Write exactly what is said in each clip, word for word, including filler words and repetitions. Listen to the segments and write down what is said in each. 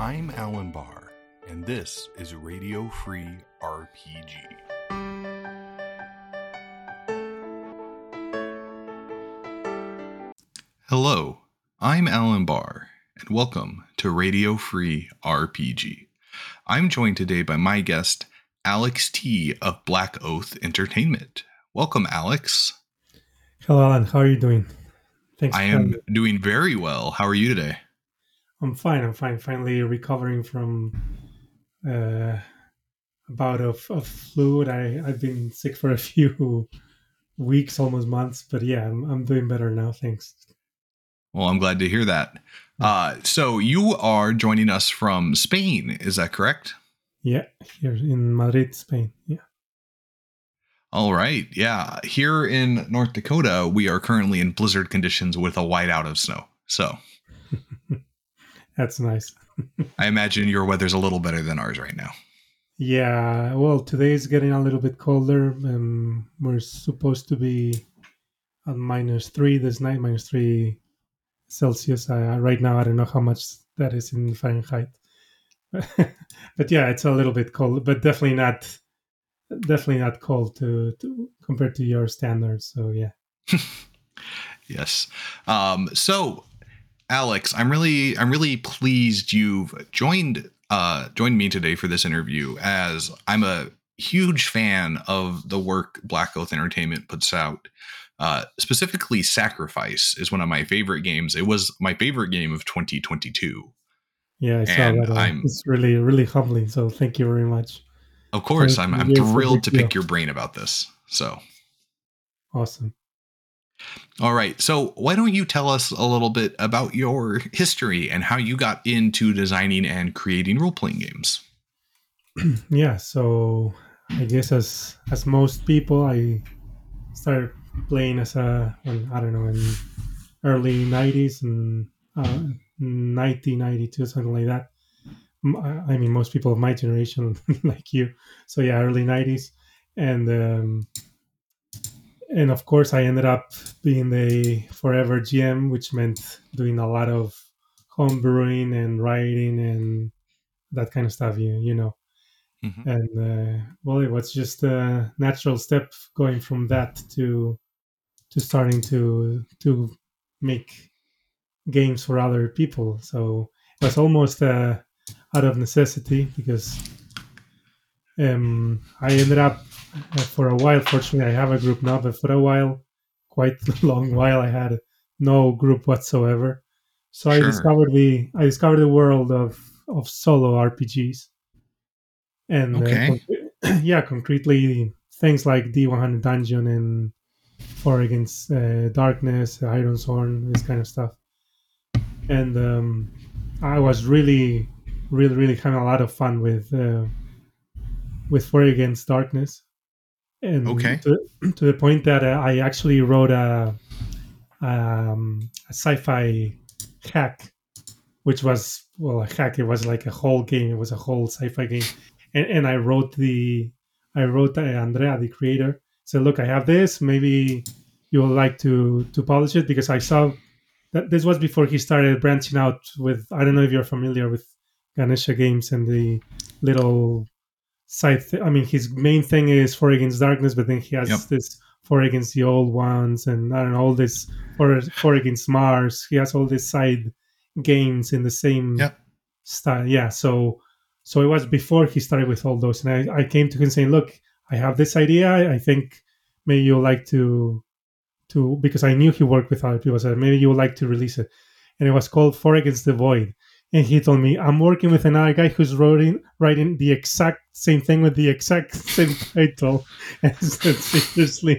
I'm Alan Barr, and this is Radio Free R P G. Hello, I'm Alan Barr, and welcome to Radio Free R P G. I'm joined today by my guest, Alex T of Black Oath Entertainment. Welcome, Alex. Hello, Alan. How are you doing? Thanks. I am me. doing very well. How are you today? I'm fine. I'm fine. Finally recovering from uh, a bout of, of flu. I, I've been sick for a few weeks, almost months. But yeah, I'm, I'm doing better now. Thanks. Well, I'm glad to hear that. Uh, so you are joining us from Spain. Is that correct? Yeah, here in Madrid, Spain. Yeah. All right. Yeah. Here in North Dakota, we are currently in blizzard conditions with a whiteout of snow. So. That's nice. I imagine your weather's a little better than ours right now. Yeah, well, today's getting a little bit colder. Um, we're supposed to be at minus three this night, minus three Celsius. Uh, right now, I don't know how much that is in Fahrenheit. But yeah, it's a little bit cold, but definitely not, definitely not cold to, to compared to your standards. So yeah. Yes. Um, so. Alex, I'm really, I'm really pleased you've joined, uh, joined me today for this interview, as I'm a huge fan of the work Black Oath Entertainment puts out. Uh, specifically, Sacrifice is one of my favorite games. It was my favorite game of twenty twenty-two. Yeah, I saw and that. I'm, it's really, really humbling. So thank you very much. Of course, I'm, I'm thrilled to pick your brain about this. So awesome. All right. So why don't you tell us a little bit about your history and how you got into designing and creating role-playing games? Yeah. So I guess as as most people, I started playing as a, I don't know, in early nineties and uh, nineteen ninety-two, something like that. I mean, most people of my generation like you. So yeah, early nineties. And um And of course, I ended up being a forever G M, which meant doing a lot of homebrewing and writing and that kind of stuff, you, you know. Mm-hmm. And uh, well, it was just a natural step going from that to to starting to to make games for other people. So it was almost uh, out of necessity because um, I ended up. Uh, for a while, fortunately, I have a group now, but for a while, quite a long while, I had no group whatsoever. So sure. I discovered the I discovered the world of, of solo R P Gs, and okay. uh, yeah, concretely things like D one hundred Dungeon and Four Against uh, Darkness, Ironsworn, this kind of stuff. And um, I was really, really, really having a lot of fun with uh, with Four Against Darkness. And okay. to, to the point that uh, I actually wrote a, um, a sci-fi hack, which was, well, a hack. It was like a whole game. It was a whole sci-fi game. And, and I wrote the, I wrote uh, Andrea, the creator, said, look, I have this. Maybe you would like to, to publish it, because I saw that this was before he started branching out with, I don't know if you're familiar with Ganesha Games and the little... side th- I mean, his main thing is Four Against Darkness, but then he has yep. this Four Against the Old Ones, and I don't know, all this Four, four Against Mars. He has all these side games in the same yep. style. Yeah, so so it was before he started with all those. And I, I came to him saying, look, I have this idea. I think maybe you'll like to, to because I knew he worked with other people, so maybe you would like to release it. And it was called Four Against the Void. And he told me, I'm working with another guy who's writing, writing the exact same thing with the exact same title. And so, seriously.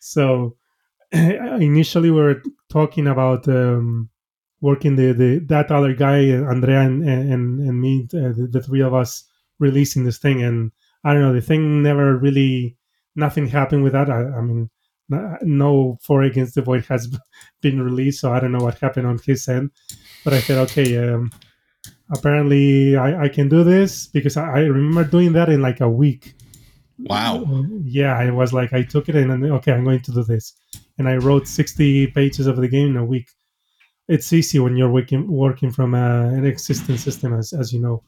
So initially we were talking about um, working the, the that other guy, Andrea and, and, and me, uh, the, the three of us releasing this thing. And I don't know, the thing never really, nothing happened with that. I, I mean, no Four Against the Void has been released, so I don't know what happened on his end. But I said, okay, um, apparently I, I can do this, because I, I remember doing that in like a week. Wow. Yeah, it was like I took it and, okay, I'm going to do this. And I wrote sixty pages of the game in a week. it's easy when you're working working from a, an existing system, as as you know.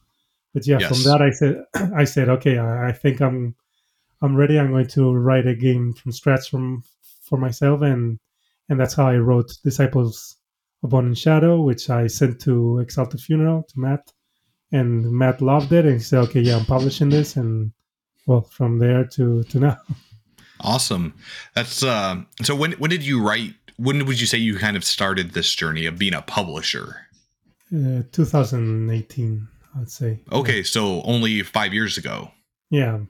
But yeah, yes. From that I said I said okay, I, I think I'm I'm ready. I'm going to write a game from scratch from for myself, and and that's how I wrote Disciples of Bone and Shadow, which I sent to Exalted Funeral to Matt, and Matt loved it and he said, okay, yeah, I'm publishing this, and well, from there to to now. Awesome. That's uh, so. When when did you write? When would you say you kind of started this journey of being a publisher? Uh, two thousand eighteen, I'd say. Okay, yeah. So only five years ago. Yeah.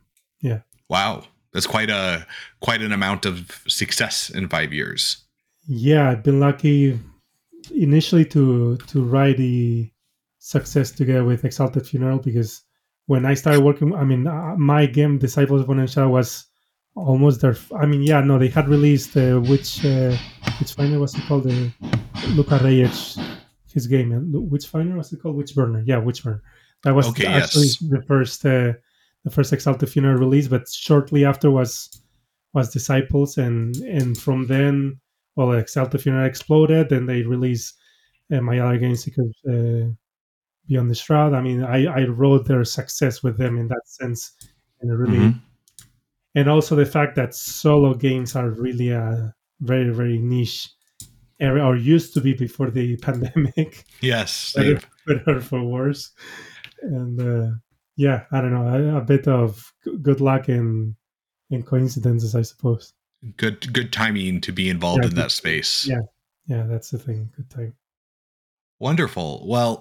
Yeah. Wow, that's quite a quite an amount of success in five years. Yeah, I've been lucky initially to to write the success together with Exalted Funeral, because when I started working, I mean, my game Disciples of Bone and Shadow was almost there. I mean, yeah, no, they had released uh, which uh, Witchburner was it called? The uh, Luca Reyes, his game. Witchburner was it called? Witchburner, yeah, Witchburner. That was okay, actually yes. the first. Uh, The first Exalted Funeral release, but shortly after was was Disciples, and and from then, well, Exalted Funeral exploded, and they released uh, my other game, Seekers uh, Beyond the Shroud. I mean, I, I wrote their success with them in that sense, and it really, mm-hmm. and also the fact that solo games are really a very very niche area, or used to be before the pandemic. Yes, better, better for worse, and. Uh, Yeah, I don't know. A, a bit of good luck and and coincidences, I suppose. Good, good timing to be involved yeah, in that space. Yeah, yeah, that's the thing. Good time. Wonderful. Well,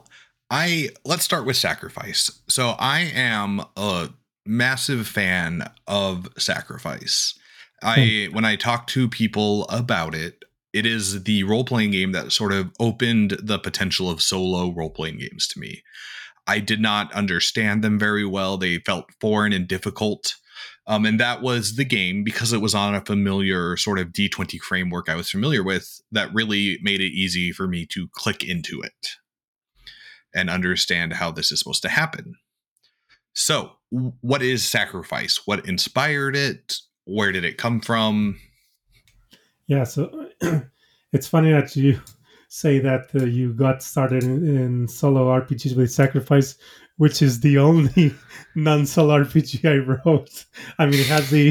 I let's start with Sacrifice. So I am a massive fan of Sacrifice. I when I talk to people about it, it is the role-playing game that sort of opened the potential of solo role-playing games to me. I did not understand them very well. They felt foreign and difficult. Um, and that was the game, because it was on a familiar sort of D twenty framework I was familiar with, that really made it easy for me to click into it and understand how this is supposed to happen. So what is Sacrifice? What inspired it? Where did it come from? Yeah, so it's funny that you... say that uh, you got started in, in solo R P Gs with Sacrifice, which is the only non-solo R P G I wrote. I mean, it has the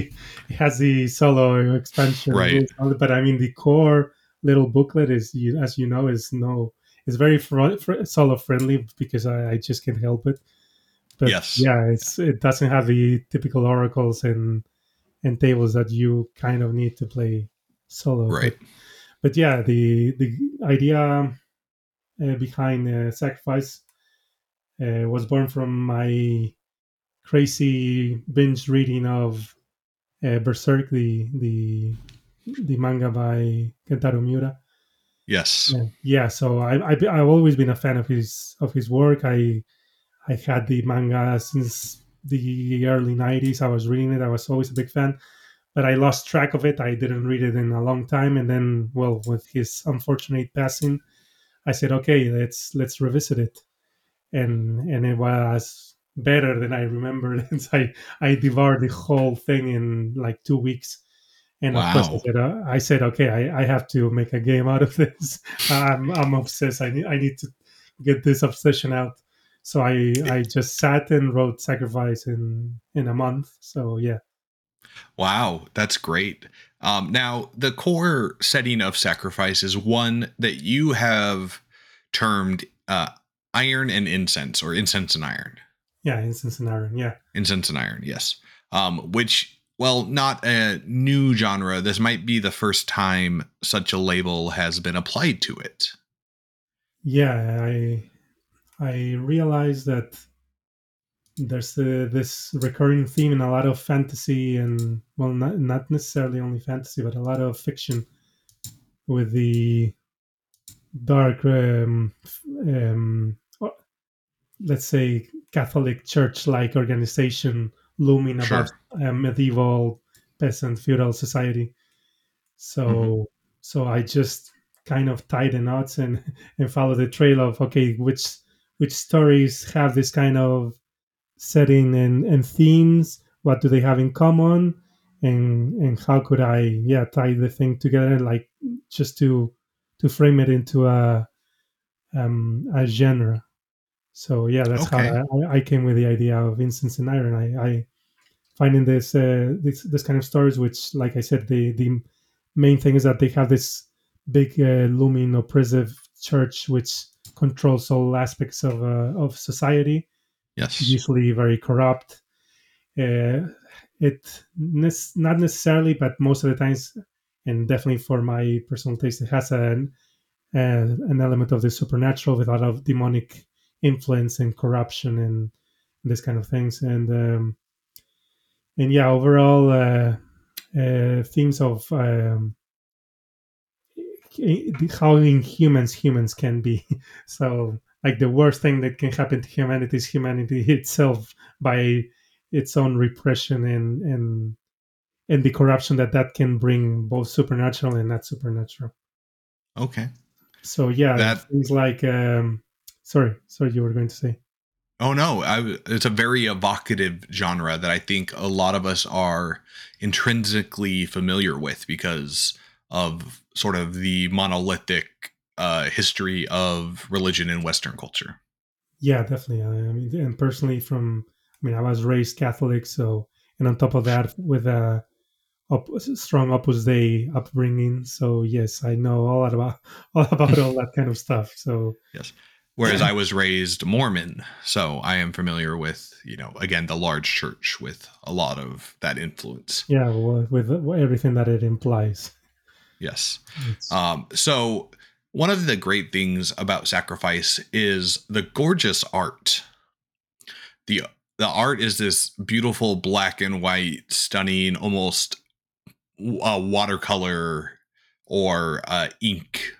it has the solo expansion, right? But I mean, the core little booklet is, you, as you know, is no, it's very fr- fr- solo friendly because I, I just can't help it. But yes. yeah, it's it doesn't have the typical oracles and and tables that you kind of need to play solo, right? But, But yeah, the the idea uh, behind uh, Sacrifice uh, was born from my crazy binge reading of uh, Berserk, the the the manga by Kentaro Miura. Yes. Uh, yeah. So I, I I've always been a fan of his of his work. I I had the manga since the early nineties. I was reading it. I was always a big fan. But I lost track of it. I didn't read it in a long time, and then, well, with his unfortunate passing, I said, "Okay, let's let's revisit it," and and it was better than I remembered. And so I I devoured the whole thing in like two weeks, and wow. of course I said, uh, I said, "Okay, I, I have to make a game out of this. I'm I'm obsessed. I need I need to get this obsession out." So I I just sat and wrote Sacrifice in in a month. So yeah. Wow, that's great. Um, now, the core setting of Sacrifice is one that you have termed uh, iron and incense, or incense and iron. Yeah, incense and iron, yeah. Incense and iron, yes. Um, which, well, not a new genre. This might be the first time such a label has been applied to it. Yeah, I, I realized that there's uh, this recurring theme in a lot of fantasy and, well, not, not necessarily only fantasy, but a lot of fiction with the dark, um, um, let's say, Catholic church-like organization looming sure. above a medieval peasant feudal society. So mm-hmm. so I just kind of tied the knots and, and followed the trail of, okay, which which stories have this kind of setting and, and themes, what do they have in common, and and how could I yeah tie the thing together, like just to to frame it into a um, a genre. So yeah, that's okay. how I, I came with the idea of Instance and Iron. I, I finding this, uh, this this kind of stories, which, like I said, the the main thing is that they have this big uh, looming oppressive church which controls all aspects of uh, of society. Yes, usually very corrupt. Uh, it ne- not necessarily, but most of the times, and definitely for my personal taste, it has an uh, an element of the supernatural with a lot of demonic influence and corruption and this kind of things. And um, and yeah, overall uh, uh, themes of um, how inhumans humans can be. So like the worst thing that can happen to humanity is humanity itself by its own repression and and and the corruption that that can bring, both supernatural and not supernatural. Okay. So yeah, that... things like um, sorry, sorry, you were going to say. Oh no, I, it's a very evocative genre that I think a lot of us are intrinsically familiar with because of sort of the monolithic uh, history of religion in Western culture. Yeah, definitely. I mean, and personally, from I mean, I was raised Catholic, so and on top of that, with a op- strong Opus Dei upbringing, so yes, I know all about all about all that kind of stuff. So yes. Whereas I was raised Mormon, so I am familiar with, you know, again, the large church with a lot of that influence. Yeah, well, with everything that it implies. Yes. Um, so one of the great things about Sacrifice is the gorgeous art. The The art is this beautiful black and white, stunning, almost uh, watercolor or uh, ink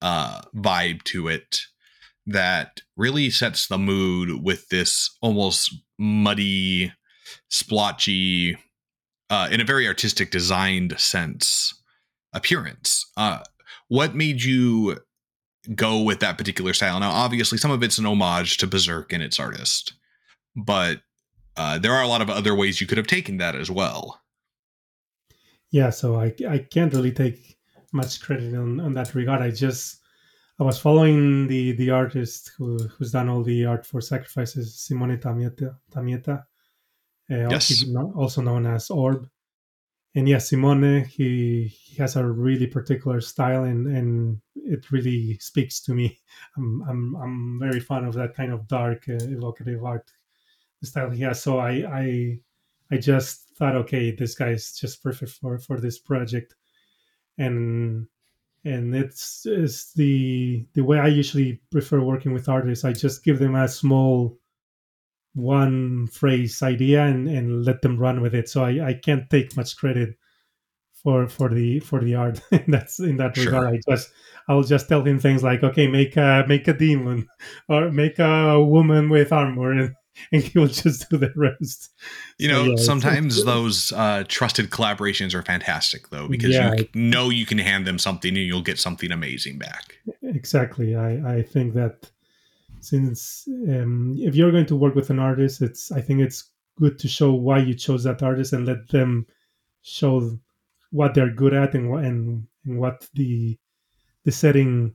uh, vibe to it. That really sets the mood with this almost muddy, splotchy, uh, in a very artistic designed sense, appearance. Uh, what made you go with that particular style? Now, obviously, some of it's an homage to Berserk and its artist, but uh, there are a lot of other ways you could have taken that as well. Yeah, so I, I can't really take much credit on, on that regard. I just... I was following the, the artist who, who's done all the art for Sacrifices, Simone Tamietta, Tamietta uh, yes. also known as Orb. And yes, yeah, Simone, he, he has a really particular style, and, and it really speaks to me. I'm I'm I'm very fan of that kind of dark, uh, evocative art style he has. So I, I I just thought, okay, this guy is just perfect for, for this project. And... And it's, it's the the way I usually prefer working with artists. I just give them a small one phrase idea and, and let them run with it. So I, I can't take much credit for for the for the art. That's in that sure. regard. I just I'll just tell him things like, okay, make a make a demon or make a woman with armor, and, and he will just do the rest. You know, so, yeah, sometimes those uh, trusted collaborations are fantastic, though, because yeah, you know you can hand them something and you'll get something amazing back. Exactly. I, I think that since um, if you're going to work with an artist, it's I think it's good to show why you chose that artist and let them show what they're good at and and, and what the the setting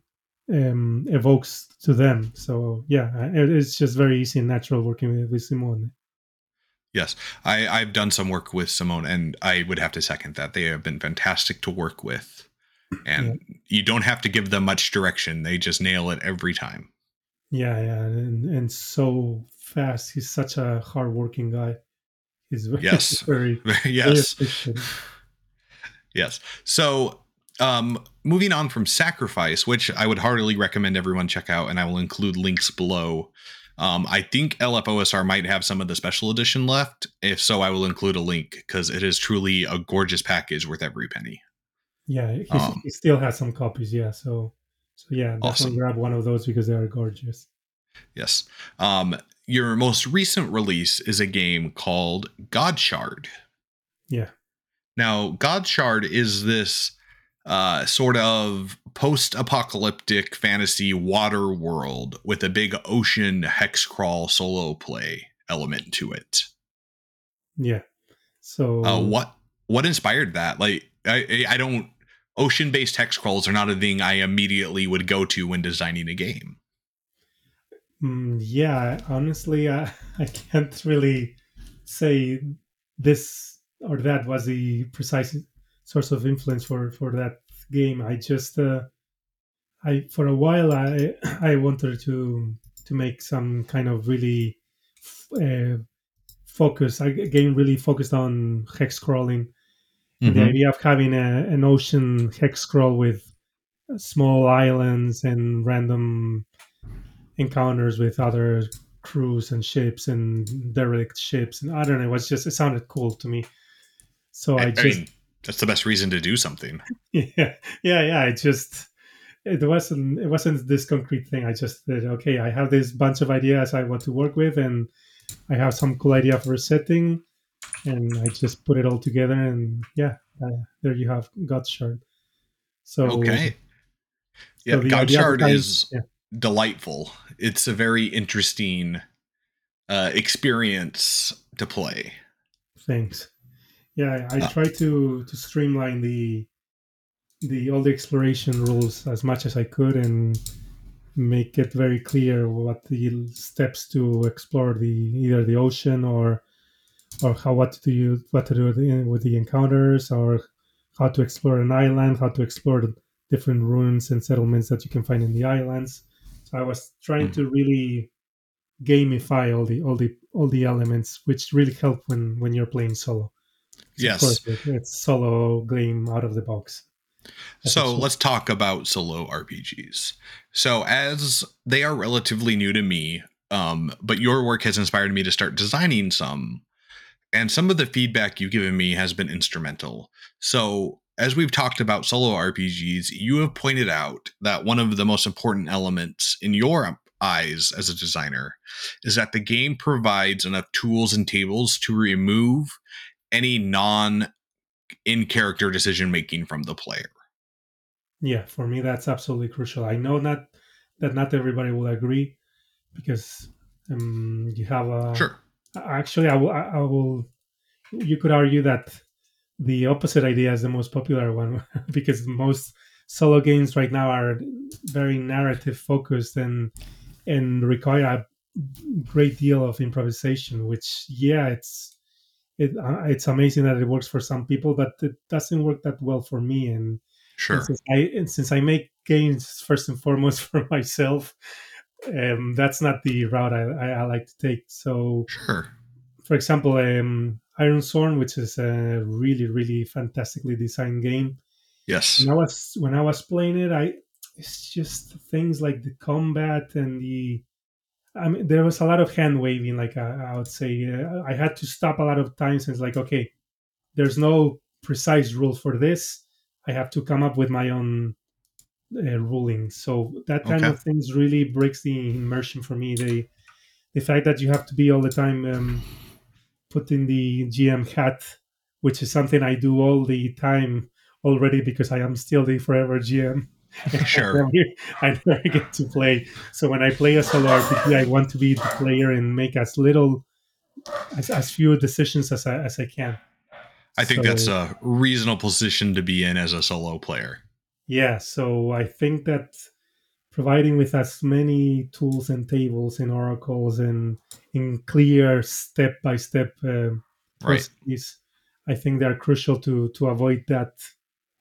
um evokes to them. So yeah, it's just very easy and natural working with, with Simone. Yes, I, I've done some work with Simone, and I would have to second that. They have been fantastic to work with, and yeah. you don't have to give them much direction. They just nail it every time. Yeah, yeah, and, and so fast. He's such a hard-working guy. He's very, yes, very, yes, very yes. So. Um, moving on from Sacrifice, which I would heartily recommend everyone check out, and I will include links below. Um, I think L F O S R might have some of the special edition left. If so, I will include a link because it is truly a gorgeous package worth every penny. Yeah, um, he still has some copies. Yeah, so so yeah, definitely awesome. Grab one of those because they are gorgeous. Yes. Um, your most recent release is a game called Godshard. Yeah. Now, Godshard is this Uh, sort of post-apocalyptic fantasy water world with a big ocean hex crawl solo play element to it. Yeah. So uh, what what inspired that? Like, I I don't ocean-based hex crawls are not a thing I immediately would go to when designing a game. Mm, yeah, honestly, I, I can't really say this or that was the precise source of influence for, for that game. I just, uh, I for a while, I I wanted to to make some kind of really uh, focus, a game really focused on hex crawling. Mm-hmm. The idea of having a, an ocean hex scroll with small islands and random encounters with other crews and ships and derelict ships, and I don't know, it was just, it sounded cool to me. So I, I just I mean, that's the best reason to do something. Yeah, yeah, yeah. I just it wasn't it wasn't this concrete thing. I just said, okay, I have this bunch of ideas I want to work with, and I have some cool idea for a setting. And I just put it all together, and yeah, uh, there you have Godshard. So okay, yeah, so Godshard time, is yeah. delightful. It's a very interesting uh, experience to play. Thanks. Yeah, I, I ah. try to to streamline the the all the exploration rules as much as I could, and make it very clear what the steps to explore the either the ocean or. Or how what to do what to do with the encounters, or how to explore an island, how to explore the different ruins and settlements that you can find in the islands. So I was trying mm. to really gamify all the all the all the elements, which really help when, when you're playing solo. Yes, of course, it's solo game out of the box. So let's talk about solo R P Gs. So as they are relatively new to me, um, but your work has inspired me to start designing some. And some of the feedback you've given me has been instrumental. So as we've talked about solo R P Gs, you have pointed out that one of the most important elements in your eyes as a designer is that the game provides enough tools and tables to remove any non-in-character decision-making from the player. Yeah, for me, that's absolutely crucial. I know not that not everybody will agree, because um, you have a... Sure. Actually, I will, I will. You could argue that the opposite idea is the most popular one, because most solo games right now are very narrative focused and and require a great deal of improvisation. Which, yeah, it's it it's amazing that it works for some people, but it doesn't work that well for me. And sure, and since I and since I make games first and foremost for myself. Um, that's not the route I, I, I like to take. So, sure. For example, um, Ironsworn, which is a really, really fantastically designed game. Yes. When I was when I was playing it, I it's just things like the combat and the. I mean, there was a lot of hand waving. Like I, I would say, uh, I had to stop a lot of times. And it's like, okay, there's no precise rule for this. I have to come up with my own. Uh, ruling. So that kind okay. of things really breaks the immersion for me. They, the fact that you have to be all the time um, putting the G M hat, which is something I do all the time already because I am still the forever G M. Sure. I never get to play. So when I play a solo R P G, I want to be the player and make as little, as, as few decisions as I, as I can. I think so, that's a reasonable position to be in as a solo player. Yeah, so I think that providing with as many tools and tables and oracles and in clear step-by-step uh, processes, right. I think they're crucial to to avoid that.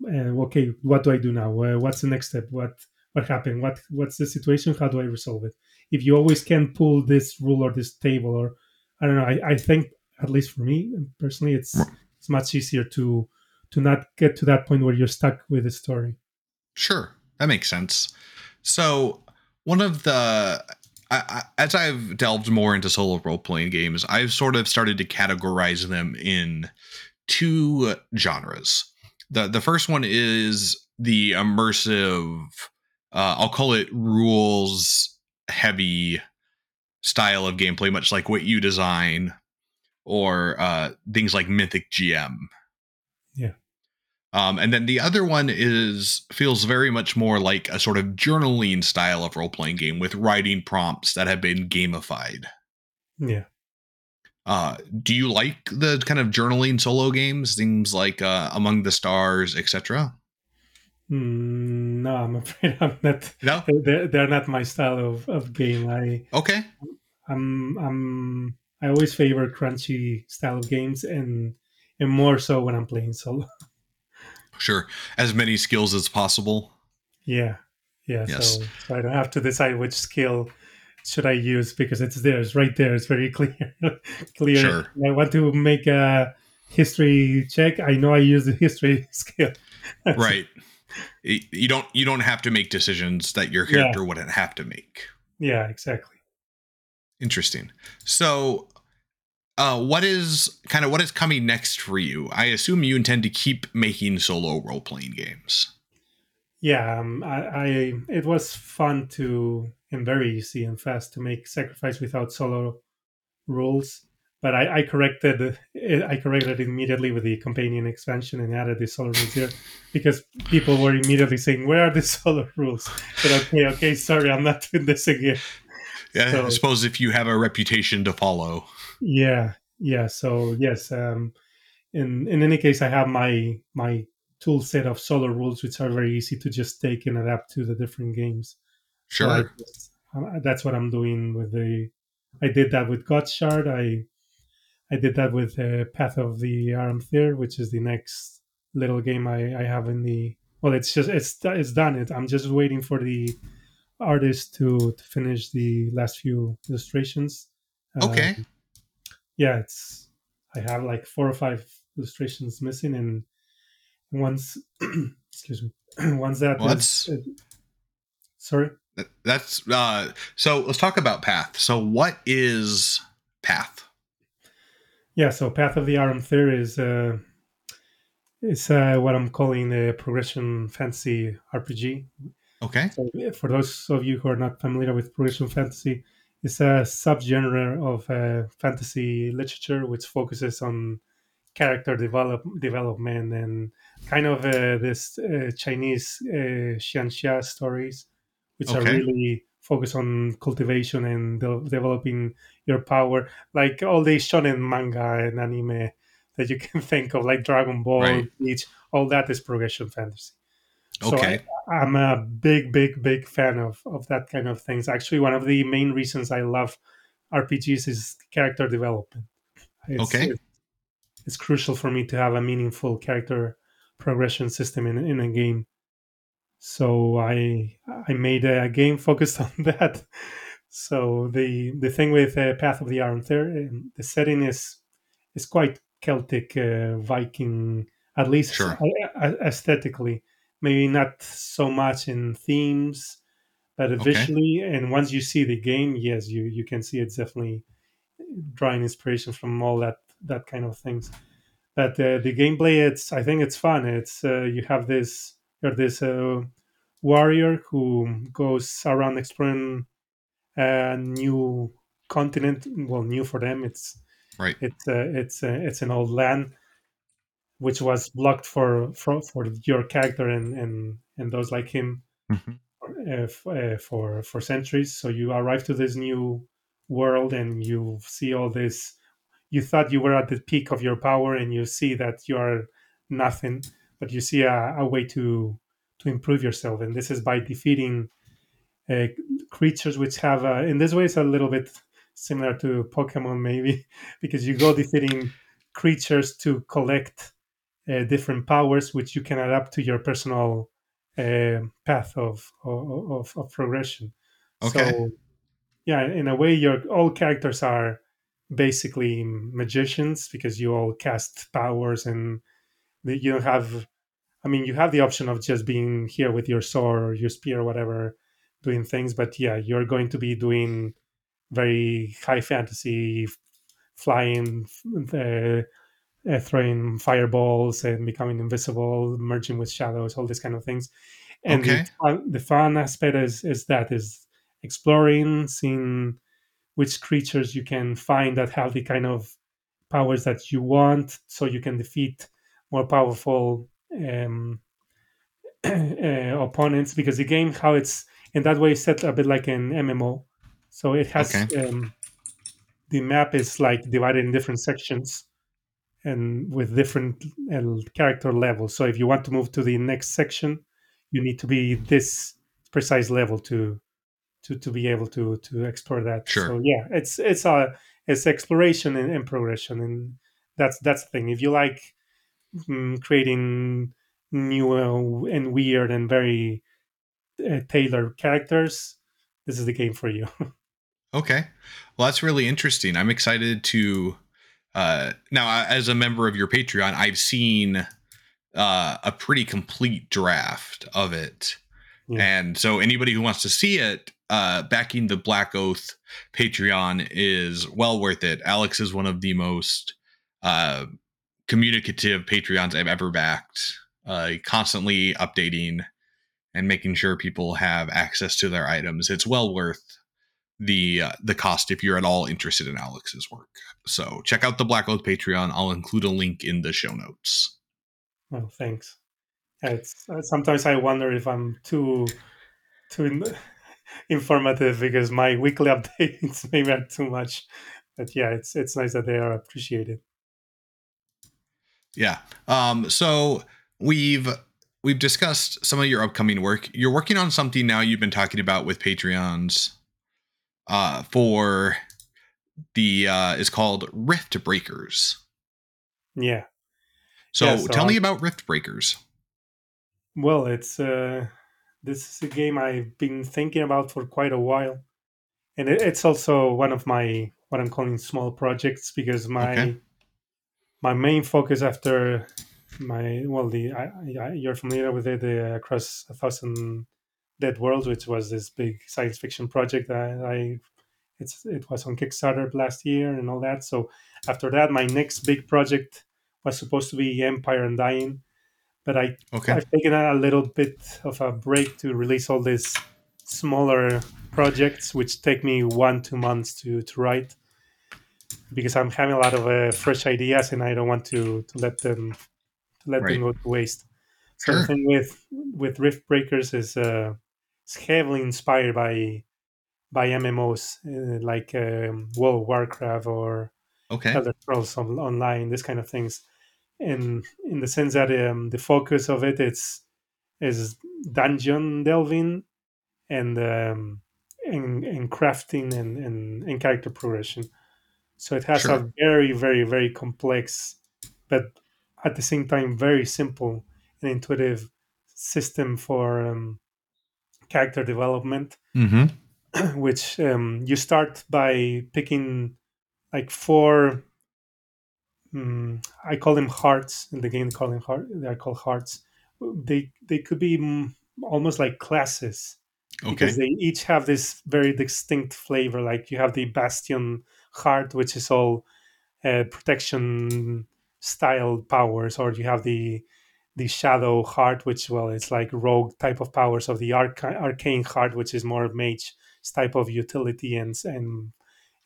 Uh, okay, what do I do now? Uh, what's the next step? What what happened? What what's the situation? How do I resolve it? If you always can pull this rule or this table, or I don't know, I, I think at least for me personally, it's it's much easier to to not get to that point where you're stuck with the story. Sure, that makes sense. So one of the, I, I, as I've delved more into solo role-playing games, I've sort of started to categorize them in two genres. The the first one is the immersive, uh, I'll call it rules-heavy style of gameplay, much like what you design, or uh, things like Mythic G M. Yeah. Um, and then the other one is feels very much more like a sort of journaling style of role-playing game with writing prompts that have been gamified. Yeah. Uh, do you like the kind of journaling solo games, things like uh, Among the Stars, et cetera? Mm, no, I'm afraid I'm not. No, they're, they're not my style of, of game. I okay. I'm I'm I always favor crunchy style of games, and and more so when I'm playing solo. Sure, as many skills as possible. Yeah, yeah. Yes. So, so I don't have to decide which skill should I use because it's there. It's right there. It's very clear. clear. Sure. I want to make a history check. I know I use the history skill. Right. You don't. You don't have to make decisions that your character yeah. wouldn't have to make. Yeah. Exactly. Interesting. So, uh, what is kind of what is coming next for you? I assume you intend to keep making solo role playing games. Yeah. Um, I, I. It was fun to. And very easy and fast to make Sacrifice without solo rules, but I, I corrected it. I corrected it immediately with the companion expansion and added the solo rules here because people were immediately saying, "Where are the solo rules?" But okay, okay, sorry, I'm not doing this again. Yeah, so, I suppose if you have a reputation to follow. Yeah, yeah. So yes, um, in in any case, I have my my tool set of solo rules, which are very easy to just take and adapt to the different games. Sure. So that's what I'm doing with the. I did that with Godshard. I, I did that with uh, Path of the Iron Thane, which is the next little game I, I have in the. Well, it's just it's it's done. It. I'm just waiting for the artist to, to finish the last few illustrations. Okay. Um, yeah, it's. I have like four or five illustrations missing, and once, excuse me, once that. Once. Well, sorry. That's uh, so let's talk about Path. So what is Path? Yeah, so Path of the Iron Thane is uh, it's uh, what I'm calling a progression fantasy R P G. Okay. So for those of you who are not familiar with progression fantasy, it's a subgenre of uh, fantasy literature which focuses on character develop development and kind of uh, this uh, Chinese uh, xianxia stories. Which okay. are really focused on cultivation and de- developing your power, like all the shonen manga and anime that you can think of, like Dragon Ball, right. Bleach, all that is progression fantasy. Okay. So I, I'm a big, big, big fan of, of that kind of things. Actually, one of the main reasons I love R P Gs is character development. It's, okay. It's, it's crucial for me to have a meaningful character progression system in, in a game. So I I made a game focused on that. So the the thing with uh, Path of the Iron Thane, the setting is is quite Celtic uh, Viking, at least sure. aesthetically. Maybe not so much in themes, but okay. visually. And once you see the game, yes, you, you can see it's definitely drawing inspiration from all that that kind of things. But uh, the gameplay, it's I think it's fun. It's uh, you have this. You're this uh, warrior who goes around exploring a new continent. Well, new for them, it's right. It's uh, it's uh, it's an old land which was blocked for for, for your character and, and, and those like him mm-hmm. uh, f- uh, for for centuries. So you arrive to this new world and you see all this. You thought you were at the peak of your power, and you see that you are nothing. But you see a, a way to to improve yourself, and this is by defeating uh, creatures which have. A, in this way, it's a little bit similar to Pokemon, maybe, because you go defeating creatures to collect uh, different powers, which you can adapt to your personal uh, path of of, of progression. Okay. So, yeah, in a way, your all characters are basically magicians because you all cast powers and. You don't have, I mean, you have the option of just being here with your sword or your spear or whatever, doing things. But yeah, you're going to be doing very high fantasy, flying, uh, uh, throwing fireballs and becoming invisible, merging with shadows, all these kind of things. And okay. the, uh, the fun aspect is, is that, is exploring, seeing which creatures you can find that have the kind of powers that you want so you can defeat more powerful um, uh, opponents, because the game, how it's in that way, set a bit like an M M O. So it has okay. um, the map is like divided in different sections and with different uh, character levels. So if you want to move to the next section, you need to be this precise level to to to be able to to explore that. Sure. So yeah, it's it's a it's exploration and, and progression, and that's that's the thing. If you like um, creating new uh, and weird and very uh, tailored characters, this is the game for you. Okay, well, that's really interesting. I'm excited to uh, now, as a member of your Patreon, I've seen uh, a pretty complete draft of it. Yeah. And so anybody who wants to see it, uh, backing the Black Oath Patreon is well worth it. Alex is one of the most uh, communicative Patreons I've ever backed, uh, constantly updating and making sure people have access to their items. It's well worth the uh, the cost if you're at all interested in Alex's work. So check out the Black Oath Patreon. I'll include a link in the show notes. Well, thanks. It's, uh, sometimes I wonder if I'm too too in- informative because my weekly updates maybe are too much. But yeah, it's it's nice that they are appreciated. Yeah. Um, so we've we've discussed some of your upcoming work. You're working on something now you've been talking about with Patreons. Uh, for the uh, is called Rift Breakers. Yeah. So, yeah, so tell I'm, me about Rift Breakers. Well, it's uh, this is a game I've been thinking about for quite a while, and it, it's also one of my what I'm calling small projects because my okay. my main focus after my well the I, I, you're familiar with it the Across a Thousand Dead Worlds, which was this big science fiction project that I, it's it was on Kickstarter last year and all that. So after that, my next big project was supposed to be Empire and Dying, but I okay. I've taken a little bit of a break to release all these smaller projects, which take me one two months to to write because I'm having a lot of uh, fresh ideas and I don't want to to let them to let right. them go to waste. Sure. Something with with Rift Breakers is uh, it's heavily inspired by by M M Os uh, like um, World of Warcraft or okay. Elder Scrolls on, Online, this kind of things, and in the sense that um, the focus of it it's is dungeon delving and um, and, and crafting and, and and character progression. So it has sure. a very very very complex, but at the same time very simple and intuitive system for um, character development, mm-hmm. which um, you start by picking like four, um, I call them hearts in the game. Call them heart, they are called hearts. They they could be almost like classes okay. because they each have this very distinct flavor. Like you have the Bastion heart, which is all uh, protection style powers, or you have the the Shadow heart, which, well, it's like rogue type of powers of the Arca- Arcane heart, which is more mage type of utility and, and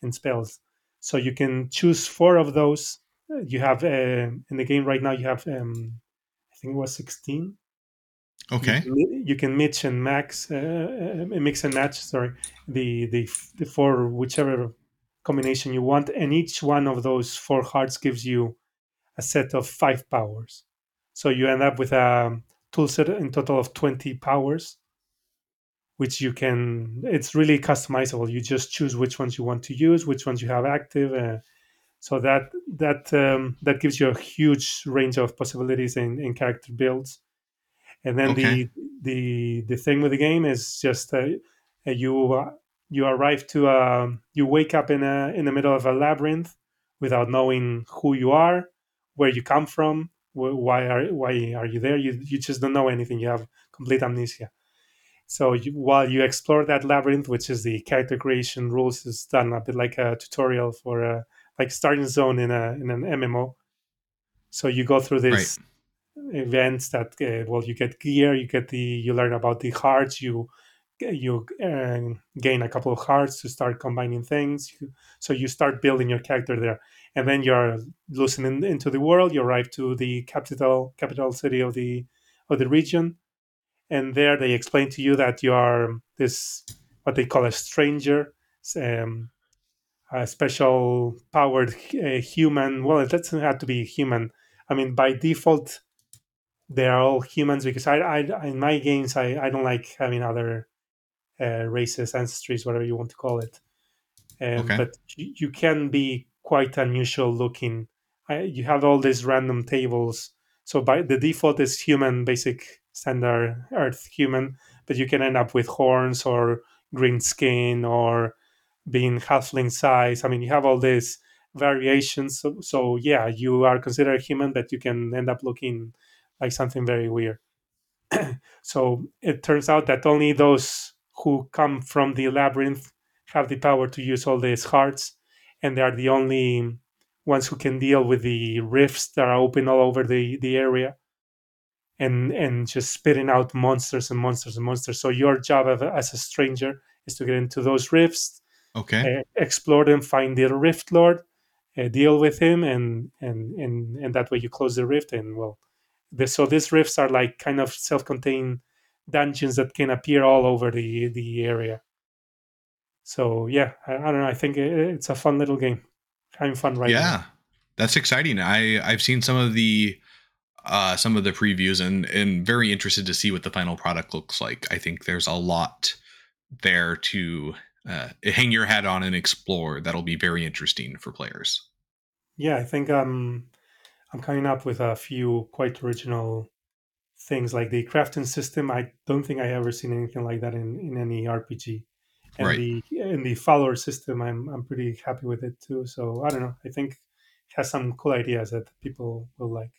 and spells. So you can choose four of those. You have, uh, in the game right now, you have, um, I think it was sixteen. Okay. You, you can mix and max, uh, mix and match, sorry, the, the, the four, whichever combination you want. And each one of those four hearts gives you a set of five powers. So you end up with a tool set in total of twenty powers, which you can, it's really customizable. You just choose which ones you want to use, which ones you have active. Uh, so that that um, that gives you a huge range of possibilities in, in character builds. And then okay. the the the thing with the game is just uh, you uh, you arrive to, a, you wake up in a in the middle of a labyrinth without knowing who you are, where you come from, why are why are you there? You you just don't know anything. You have complete amnesia. So you, while you explore that labyrinth, which is the character creation rules, is done a bit like a tutorial for a, like starting zone in a in an M M O. So you go through these right. events that uh, well, you get gear, you get the you learn about the hearts, you you uh, gain a couple of hearts to start combining things. So you start building your character there. And then you're loosening into the world. You arrive to the capital capital city of the of the region, and there they explain to you that you are this what they call a stranger, um, a special powered uh, human. Well, it doesn't have to be human. I mean, by default, they are all humans, because I, I in my games, I, I don't like having other uh, races, ancestries, whatever you want to call it. Um, okay. But you, you can be quite unusual looking. I, you have all these random tables. So by the default is human, basic standard Earth human, but you can end up with horns or green skin or being halfling size. I mean, you have all these variations. So, so yeah, you are considered human, but you can end up looking like something very weird. So it turns out that only those who come from the labyrinth have the power to use all these hearts, and they are the only ones who can deal with the rifts that are open all over the, the area and and just spitting out monsters and monsters and monsters. So your job as a stranger is to get into those rifts, okay, uh, explore them, find the rift lord, uh, deal with him, and, and and and that way you close the rift. And well, the, so these rifts are like kind of self-contained dungeons that can appear all over the, the area. So yeah, I, I don't know. I think it's a fun little game. Having fun right yeah, now. Yeah, that's exciting. I I've seen some of the uh, some of the previews and and very interested to see what the final product looks like. I think there's a lot there to uh, hang your hat on and explore. That'll be very interesting for players. Yeah, I think um I'm coming up with a few quite original things like the crafting system. I don't think I ever seen anything like that in, in any R P G. And right. the and the follower system, I'm I'm pretty happy with it too. So I don't know. I think it has some cool ideas that people will like.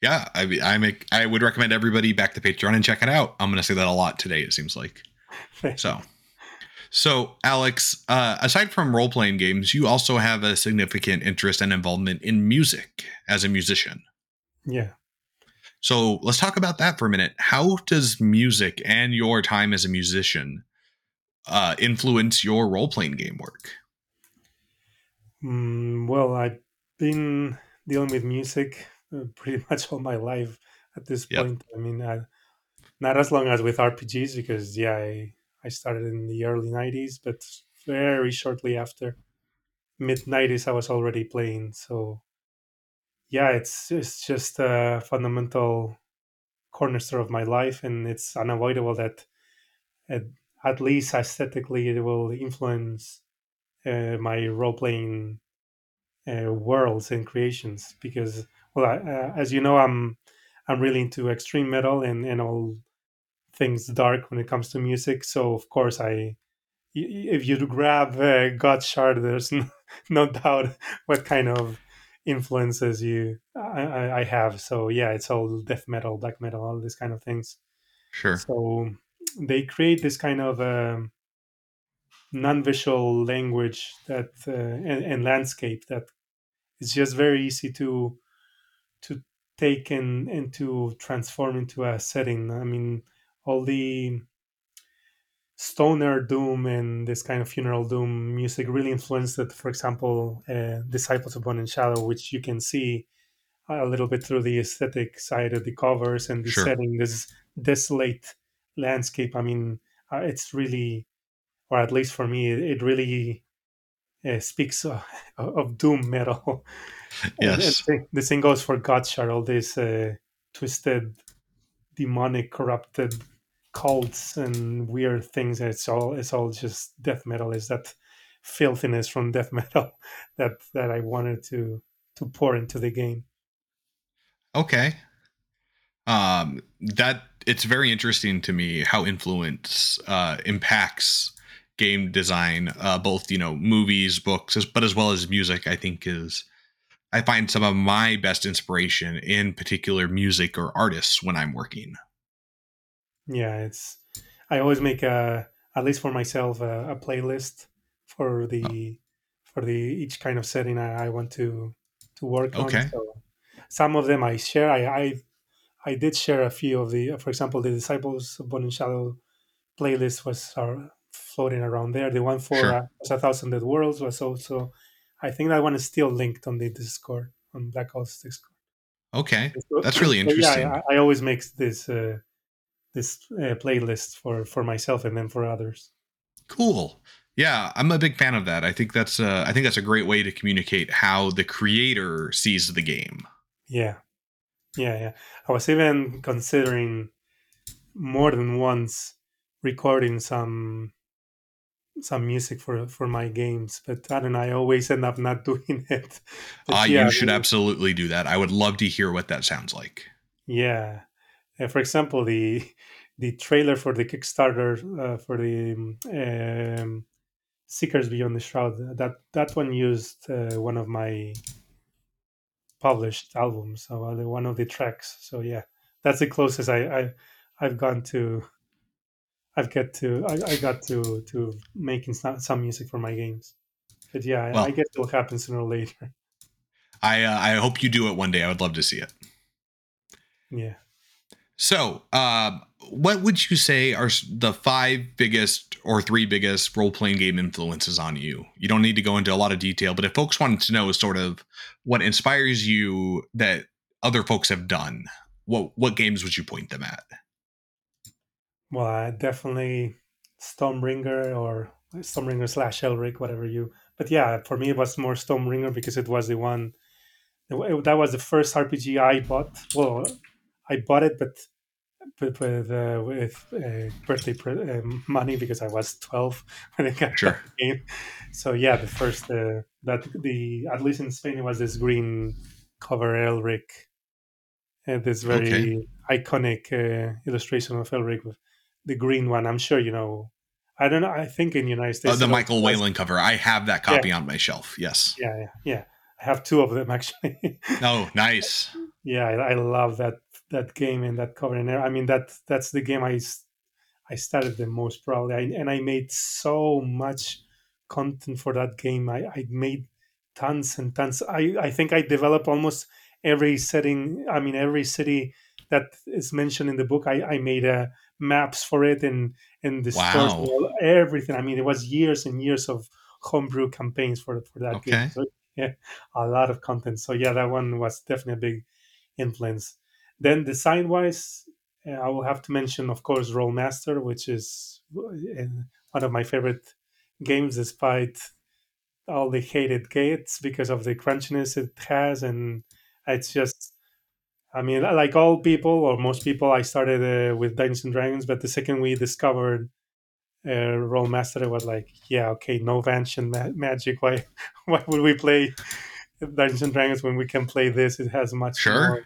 Yeah, I I make I would recommend everybody back to Patreon and check it out. I'm going to say that a lot today. It seems like so. So Alex, uh, aside from role playing games, you also have a significant interest and involvement in music as a musician. Yeah. So let's talk about that for a minute. How does music and your time as a musician Uh, influence your role-playing game work? Mm, well, I've been dealing with music uh, pretty much all my life at this yep. point. I mean, I, not as long as with R P Gs, because yeah, I, I started in the early nineties, but very shortly after mid nineties, I was already playing. So yeah, it's it's just a fundamental cornerstone of my life, and it's unavoidable that at at least aesthetically, it will influence uh, my role-playing uh, worlds and creations. Because, well, I, uh, as you know, I'm I'm really into extreme metal and, and all things dark when it comes to music. So, of course, I if you grab uh, Godshard, there's no, no doubt what kind of influences you I, I have. So, yeah, it's all death metal, black metal, all these kind of things. Sure. So they create this kind of uh, non-visual language that uh, and, and landscape that it's just very easy to to take and, and to transform into a setting. I mean, all the stoner doom and this kind of funeral doom music really influenced it. For example, uh, Disciples of Bone and Shadow, which you can see a little bit through the aesthetic side of the covers and the sure. setting, this desolate landscape. I mean, uh, it's really, or at least for me, it, it really uh, speaks of, of doom metal. Yes. And, and the same goes for Godshard, all these uh, twisted, demonic, corrupted cults and weird things. It's all it's all just death metal. It's that filthiness from death metal that, that I wanted to, to pour into the game. Okay. Um, that it's very interesting to me how influence uh, impacts game design, uh, both, you know, movies, books, as, but as well as music. I think is I find some of my best inspiration in particular music or artists when I'm working. Yeah, it's I always make a at least for myself a, a playlist for the oh. for the each kind of setting I, I want to to work okay. on. So some of them I share. I. I I did share a few of the, for example, the Disciples of Bone and Shadow playlist was are floating around there. The one for sure. uh, A Thousand Dead Worlds was also, I think that one is still linked on the Discord, on Black Oath's Discord. Okay, so, that's really interesting. Yeah, I, I always make this uh, this uh, playlist for, for myself and then for others. Cool. Yeah, I'm a big fan of that. I think that's uh, I think that's a great way to communicate how the creator sees the game. Yeah. Yeah, yeah. I was even considering more than once recording some some music for, for my games, but I don't know, I always end up not doing it. But, uh, yeah, you should I mean, absolutely do that. I would love to hear what that sounds like. Yeah. Uh, for example, the the trailer for the Kickstarter uh, for the um, Seekers Beyond the Shroud, that, that one used uh, one of my published albums, so one of the tracks. So yeah, that's the closest I, I I've gone to. I've got to I, I got to to making some music for my games, but yeah, well, I guess it'll happen sooner or later. I uh, I hope you do it one day. I would love to see it. Yeah. So, uh, what would you say are the five biggest or three biggest role-playing game influences on you? You don't need to go into a lot of detail, but if folks wanted to know sort of what inspires you that other folks have done, what what games would you point them at? Well, I definitely Stormbringer or Stormbringer slash Elric, whatever you. But yeah, for me, it was more Stormbringer because it was the one, that was the first R P G I bought. Well, I bought it, but, but with uh, with uh, birthday pre- uh, money because I was twelve when I got sure. the game. So yeah, the first uh, that the at least in Spain it was this green cover Elric, and this very okay. iconic uh, illustration of Elric with the green one. I'm sure you know. I don't know. I think in the United States, oh, the Michael Whalen cover. I have that copy yeah. on my shelf. Yes. Yeah, yeah, yeah. I have two of them actually. Oh, nice. Yeah, I, I love that. That game and that cover, and I mean that that's the game I, I started the most probably, I, and I made so much content for that game. I, I made tons and tons. I, I think I developed almost every setting. I mean every city that is mentioned in the book. I, I made uh, maps for it and and the wow. stores, everything. I mean it was years and years of homebrew campaigns for for that okay. game. So, yeah, a lot of content. So yeah, that one was definitely a big influence. Then design-wise, uh, I will have to mention, of course, Rollmaster, which is one of my favorite games, despite all the hated gates because of the crunchiness it has. And it's just, I mean, like all people or most people, I started uh, with Dungeons and Dragons, but the second we discovered uh, Rollmaster, it was like, yeah, okay, no Vansion ma- magic. Why, why would we play Dungeons and Dragons when we can play this? It has much sure. more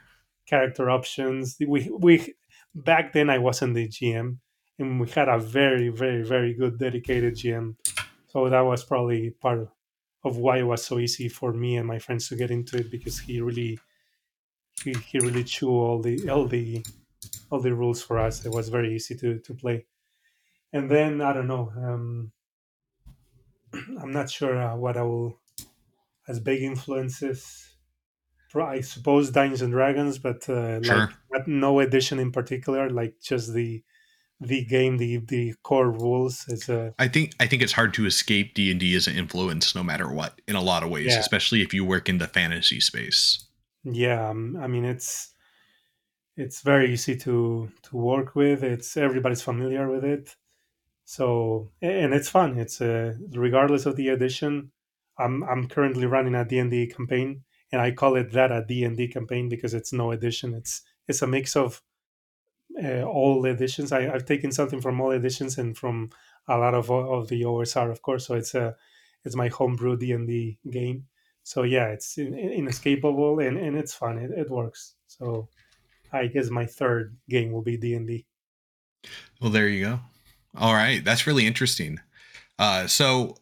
character options. We we back then I wasn't the G M, and we had a very very very good dedicated G M, so that was probably part of why it was so easy for me and my friends to get into it, because he really he, he really chewed all the all the all the rules for us. It was very easy to to play. And then I don't know. Um, I'm not sure uh, what I will as big influences. I suppose Dungeons and Dragons, but uh, sure. like no edition in particular. Like just the the game, the the core rules. Is a. I think I think it's hard to escape D and D as an influence, no matter what, in a lot of ways, yeah. especially if you work in the fantasy space. Yeah, um, I mean it's it's very easy to to work with. It's everybody's familiar with it, so and it's fun. It's uh, regardless of the edition. I'm I'm currently running a D and D campaign. And I call it that a D and D campaign because it's no edition. It's it's a mix of uh, all editions. I, I've taken something from all editions and from a lot of of the O S R, of course. So it's a it's my homebrew D and D game. So yeah, it's in, in, inescapable and, and it's fun. It, it works. So I guess my third game will be D and D. Well, there you go. All right, that's really interesting. Uh, so.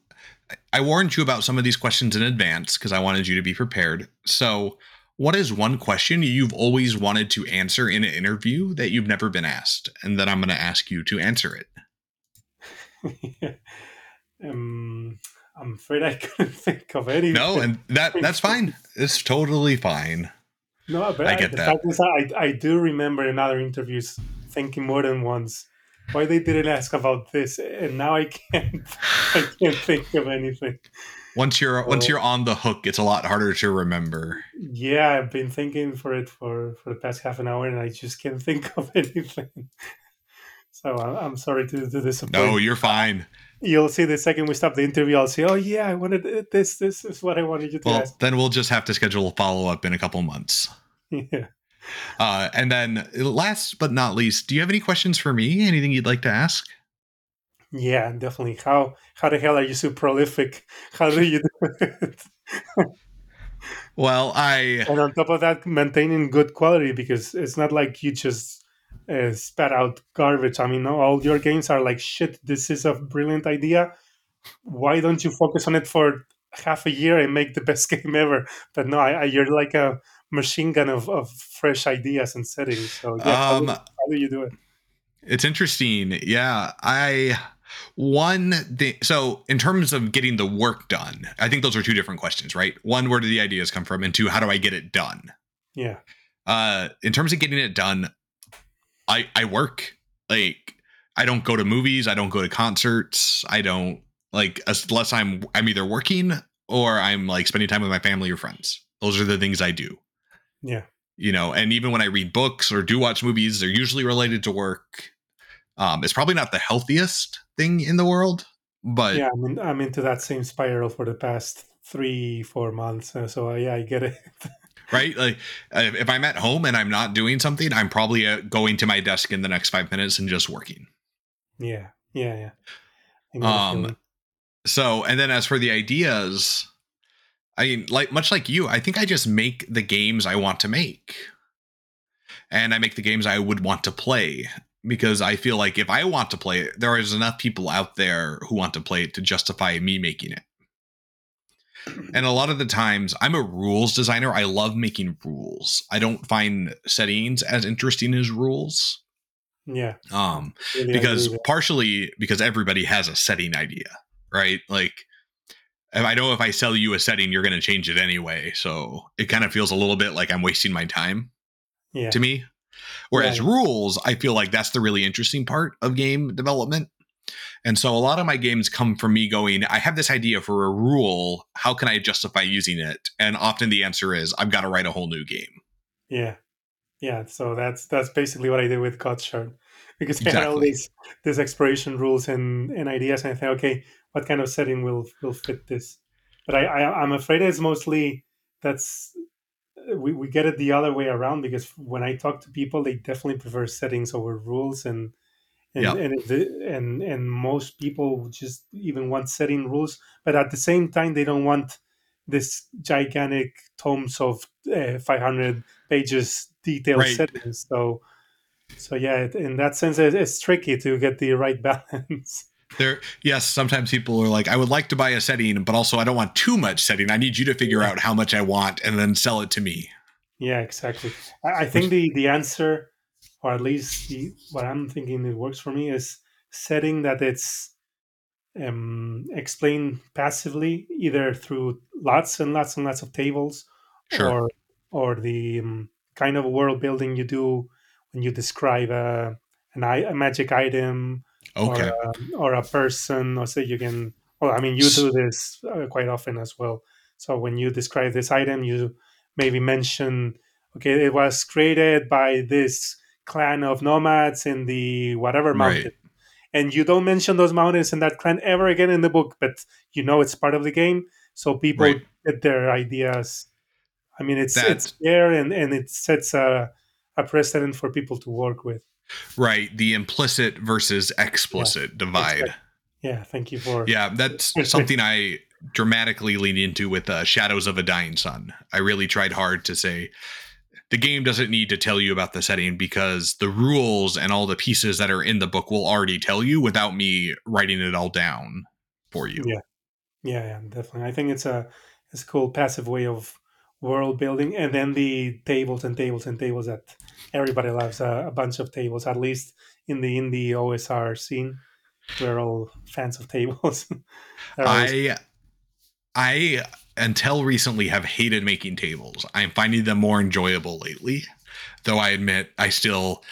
I warned you about some of these questions in advance because I wanted you to be prepared. So what is one question you've always wanted to answer in an interview that you've never been asked? And then I'm going to ask you to answer it. um, I'm afraid I couldn't think of any. No, and that that's fine. It's totally fine. No, but I get I, that. that. I, I do remember in other interviews thinking more than once, why they didn't ask about this, and now I can't. I can't think of anything. Once you're so, once you're on the hook, it's a lot harder to remember. Yeah, I've been thinking for it for, for the past half an hour, and I just can't think of anything. So I'm sorry to, to disappoint. No, you're fine. You'll see the second we stop the interview, I'll say, "Oh yeah, I wanted this. This is what I wanted you to well, ask." Well, then we'll just have to schedule a follow up in a couple months. Yeah. Uh, and then last but not least, do you have any questions for me? Anything you'd like to ask? Yeah, definitely. How how the hell are you so prolific? How do you do it? Well, I... And on top of that, maintaining good quality, because it's not like you just uh, spat out garbage. I mean, all your games are like, shit, this is a brilliant idea. Why don't you focus on it for half a year and make the best game ever? But no, I, I, you're like a machine gun of, of fresh ideas and settings. So yeah, um, how, do, how do you do it? It's interesting. Yeah, I... One thing, so in terms of getting the work done, I think those are two different questions, right? One, where do the ideas come from? And two, how do I get it done? Yeah. Uh, in terms of getting it done, I I work. Like, I don't go to movies. I don't go to concerts. I don't, like, unless I'm, I'm either working or I'm, like, spending time with my family or friends. Those are the things I do. Yeah. You know, and even when I read books or do watch movies, they're usually related to work. Um, it's probably not the healthiest thing in the world, but yeah, I'm, in, I'm into that same spiral for the past three, four months. So, so yeah, I get it. Right. Like if I'm at home and I'm not doing something, I'm probably uh, going to my desk in the next five minutes and just working. Yeah. Yeah. Yeah. Um, so, and then as for the ideas, I mean, like much like you, I think I just make the games I want to make, and I make the games I would want to play. Because I feel like if I want to play it, there is enough people out there who want to play it to justify me making it. And a lot of the times, I'm a rules designer. I love making rules. I don't find settings as interesting as rules. Yeah. Um, really, because partially because everybody has a setting idea, right? Like, if I know if I sell you a setting, you're going to change it anyway. So it kind of feels a little bit like I'm wasting my time. Yeah. To me. Whereas right. Rules, I feel like that's the really interesting part of game development. And so a lot of my games come from me going, I have this idea for a rule. How can I justify using it? And often the answer is, I've got to write a whole new game. Yeah. Yeah. So that's that's basically what I did with Godshard. Because exactly. I had all these, these exploration rules and, and ideas. And I thought, okay, what kind of setting will, will fit this? But I, I, I'm afraid it's mostly that's... We, we get it the other way around, because when I talk to people, they definitely prefer settings over rules, and and yep. and, the, and and most people just even want setting rules, but at the same time they don't want this gigantic tomes of uh, five hundred pages detailed right. settings. So so yeah, in that sense, it's tricky to get the right balance. There, yes, sometimes people are like, I would like to buy a setting, but also I don't want too much setting. I need you to figure yeah. out how much I want and then sell it to me. Yeah, exactly. I, I think the, the answer, or at least the, what I'm thinking that works for me, is setting that it's um, explained passively, either through lots and lots and lots of tables, sure. or or the um, kind of world building you do when you describe a, an, a magic item. Okay. Or a, or a person, or so you can. Well, I mean, you do this uh, quite often as well. So when you describe this item, you maybe mention, okay, it was created by this clan of nomads in the whatever mountain, right. and you don't mention those mountains and that clan ever again in the book, but you know it's part of the game, so people right. get their ideas. I mean, it's that... it's there, and, and it sets a a precedent for people to work with. Right, the implicit versus explicit yeah, divide. Exactly. Yeah, thank you for... Yeah, that's something I dramatically lean into with uh, Shadows of a Dying Sun. I really tried hard to say, the game doesn't need to tell you about the setting, because the rules and all the pieces that are in the book will already tell you without me writing it all down for you. Yeah, yeah, yeah, definitely. I think it's a, it's a cool passive way of world building, and then the tables and tables and tables that... Everybody loves a, a bunch of tables, at least in the indie O S R scene. We're all fans of tables. I, I, until recently, have hated making tables. I'm finding them more enjoyable lately, though I admit I still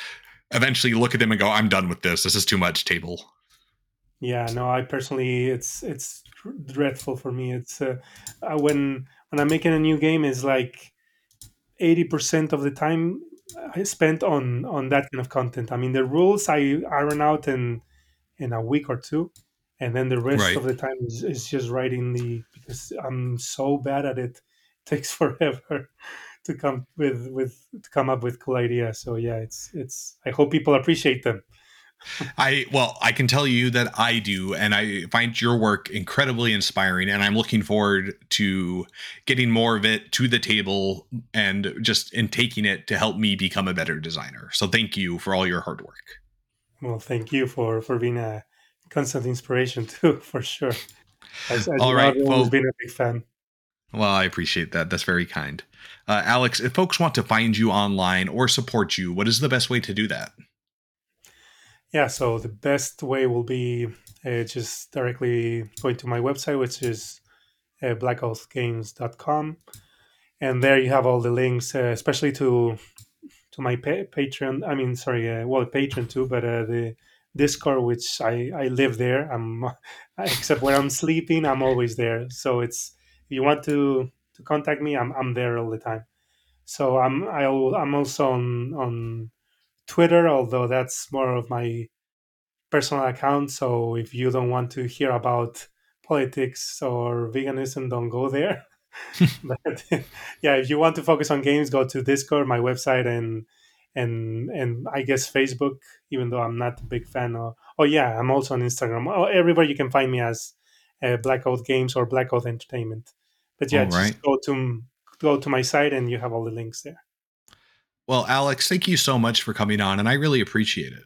eventually look at them and go, I'm done with this. This is too much table. Yeah, no, I personally, it's it's dreadful for me. It's uh, when, when I'm making a new game, it's like eighty percent of the time I spent on, on that kind of content. I mean, the rules I iron out in in a week or two, and then the rest right. of the time is, is just writing the, because I'm so bad at it, it takes forever to come with with to come up with cool idea. So yeah, it's it's. I hope people appreciate them. I well, I can tell you that I do, and I find your work incredibly inspiring, and I'm looking forward to getting more of it to the table and just in taking it to help me become a better designer. So thank you for all your hard work. Well, thank you for, for being a constant inspiration too, for sure. As, as all right, well, been a big fan. Well, I appreciate that. That's very kind. Uh, Alex, if folks want to find you online or support you, what is the best way to do that? Yeah, so the best way will be uh, just directly going to my website, which is uh, black oath games dot com. And there you have all the links, uh, especially to to my pa- Patreon. I mean, sorry, uh, well, Patreon too, but uh, the Discord, which I, I live there. I'm except when I'm sleeping, I'm always there. So it's if you want to, to contact me, I'm I'm there all the time. So I'm I'll, I'm also on on. Twitter, although that's more of my personal account. So if you don't want to hear about politics or veganism, don't go there. But yeah, if you want to focus on games, go to Discord, my website, and and and I guess Facebook, even though I'm not a big fan of. Oh yeah, I'm also on Instagram. Oh, everywhere you can find me as uh, Black Oath Games or Black Oath Entertainment. But yeah, all right. Just go to go to my site, and you have all the links there. Well, Alex, thank you so much for coming on, and I really appreciate it.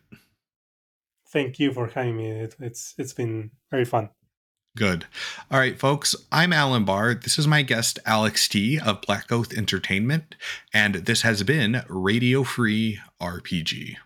Thank you for having me. It, it's It's been very fun. Good. All right, folks, I'm Alan Barr. This is my guest, Alex T of Black Oath Entertainment, and this has been Radio Free R P G.